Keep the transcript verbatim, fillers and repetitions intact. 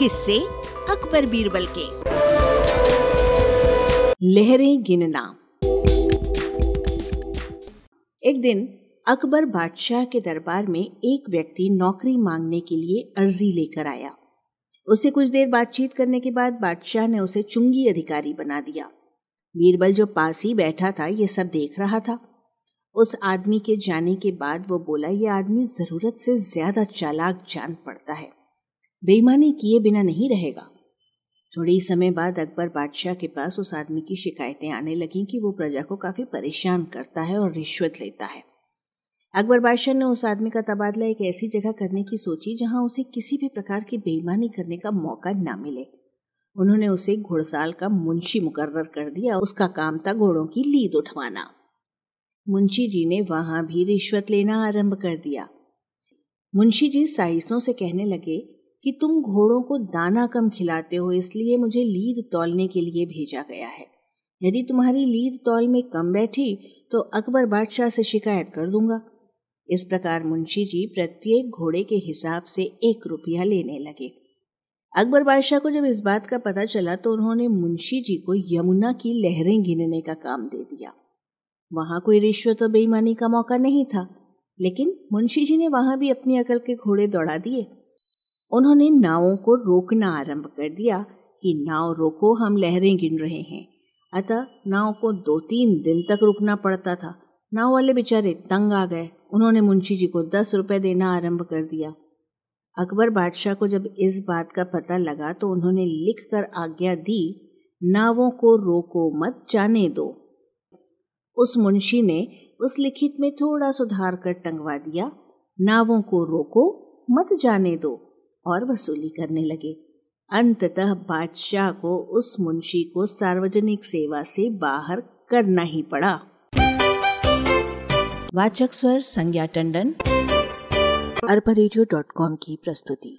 किस्से अकबर बीरबल के। लहरें गिनना। एक दिन अकबर बादशाह के दरबार में एक व्यक्ति नौकरी मांगने के लिए अर्जी लेकर आया। उसे कुछ देर बातचीत करने के बाद बादशाह ने उसे चुंगी अधिकारी बना दिया। बीरबल जो पास ही बैठा था ये सब देख रहा था। उस आदमी के जाने के बाद वो बोला, ये आदमी ज़रूरत से ज़्यादा चालाक जान पड़ता है, बेईमानी किए बिना नहीं रहेगा। थोड़े ही समय बाद अकबर बादशाह के पास उस आदमी की शिकायतें आने लगीं कि वो प्रजा को काफ़ी परेशान करता है और रिश्वत लेता है। अकबर बादशाह ने उस आदमी का तबादला एक ऐसी जगह करने की सोची जहां उसे किसी भी प्रकार की बेईमानी करने का मौका ना मिले। उन्होंने उसे घुड़साल का मुंशी मुकर्रर कर दिया। उसका काम था घोड़ों की लीद उठवाना। मुंशी जी ने वहाँ भी रिश्वत लेना आरंभ कर दिया। मुंशी जी साइसों से कहने लगे कि तुम घोड़ों को दाना कम खिलाते हो, इसलिए मुझे लीद तौलने के लिए भेजा गया है। यदि तुम्हारी लीद तौल में कम बैठी तो अकबर बादशाह से शिकायत कर दूंगा। इस प्रकार मुंशी जी प्रत्येक घोड़े के हिसाब से एक रुपया लेने लगे। अकबर बादशाह को जब इस बात का पता चला तो उन्होंने मुंशी जी को यमुना की लहरें गिनने का काम दे दिया। वहाँ कोई रिश्वत और बेईमानी का मौका नहीं था, लेकिन मुंशी जी ने वहाँ भी अपनी अकल के घोड़े दौड़ा दिए। उन्होंने नावों को रोकना आरंभ कर दिया कि नाव रोको, हम लहरें गिन रहे हैं। अतः नाव को दो तीन दिन तक रुकना पड़ता था। नाव वाले बेचारे तंग आ गए। उन्होंने मुंशी जी को दस रुपये देना आरंभ कर दिया। अकबर बादशाह को जब इस बात का पता लगा तो उन्होंने लिख कर आज्ञा दी, नावों को रोको मत, जाने दो। उस मुंशी ने उस लिखित में थोड़ा सुधार कर टंगवा दिया, नावों को रोको मत जाने दो, और वसूली करने लगे। अंततः बादशाह को उस मुंशी को सार्वजनिक सेवा से बाहर करना ही पड़ा। वाचक स्वर संज्ञा टंडन, अरपेजो डॉट कॉम की प्रस्तुति।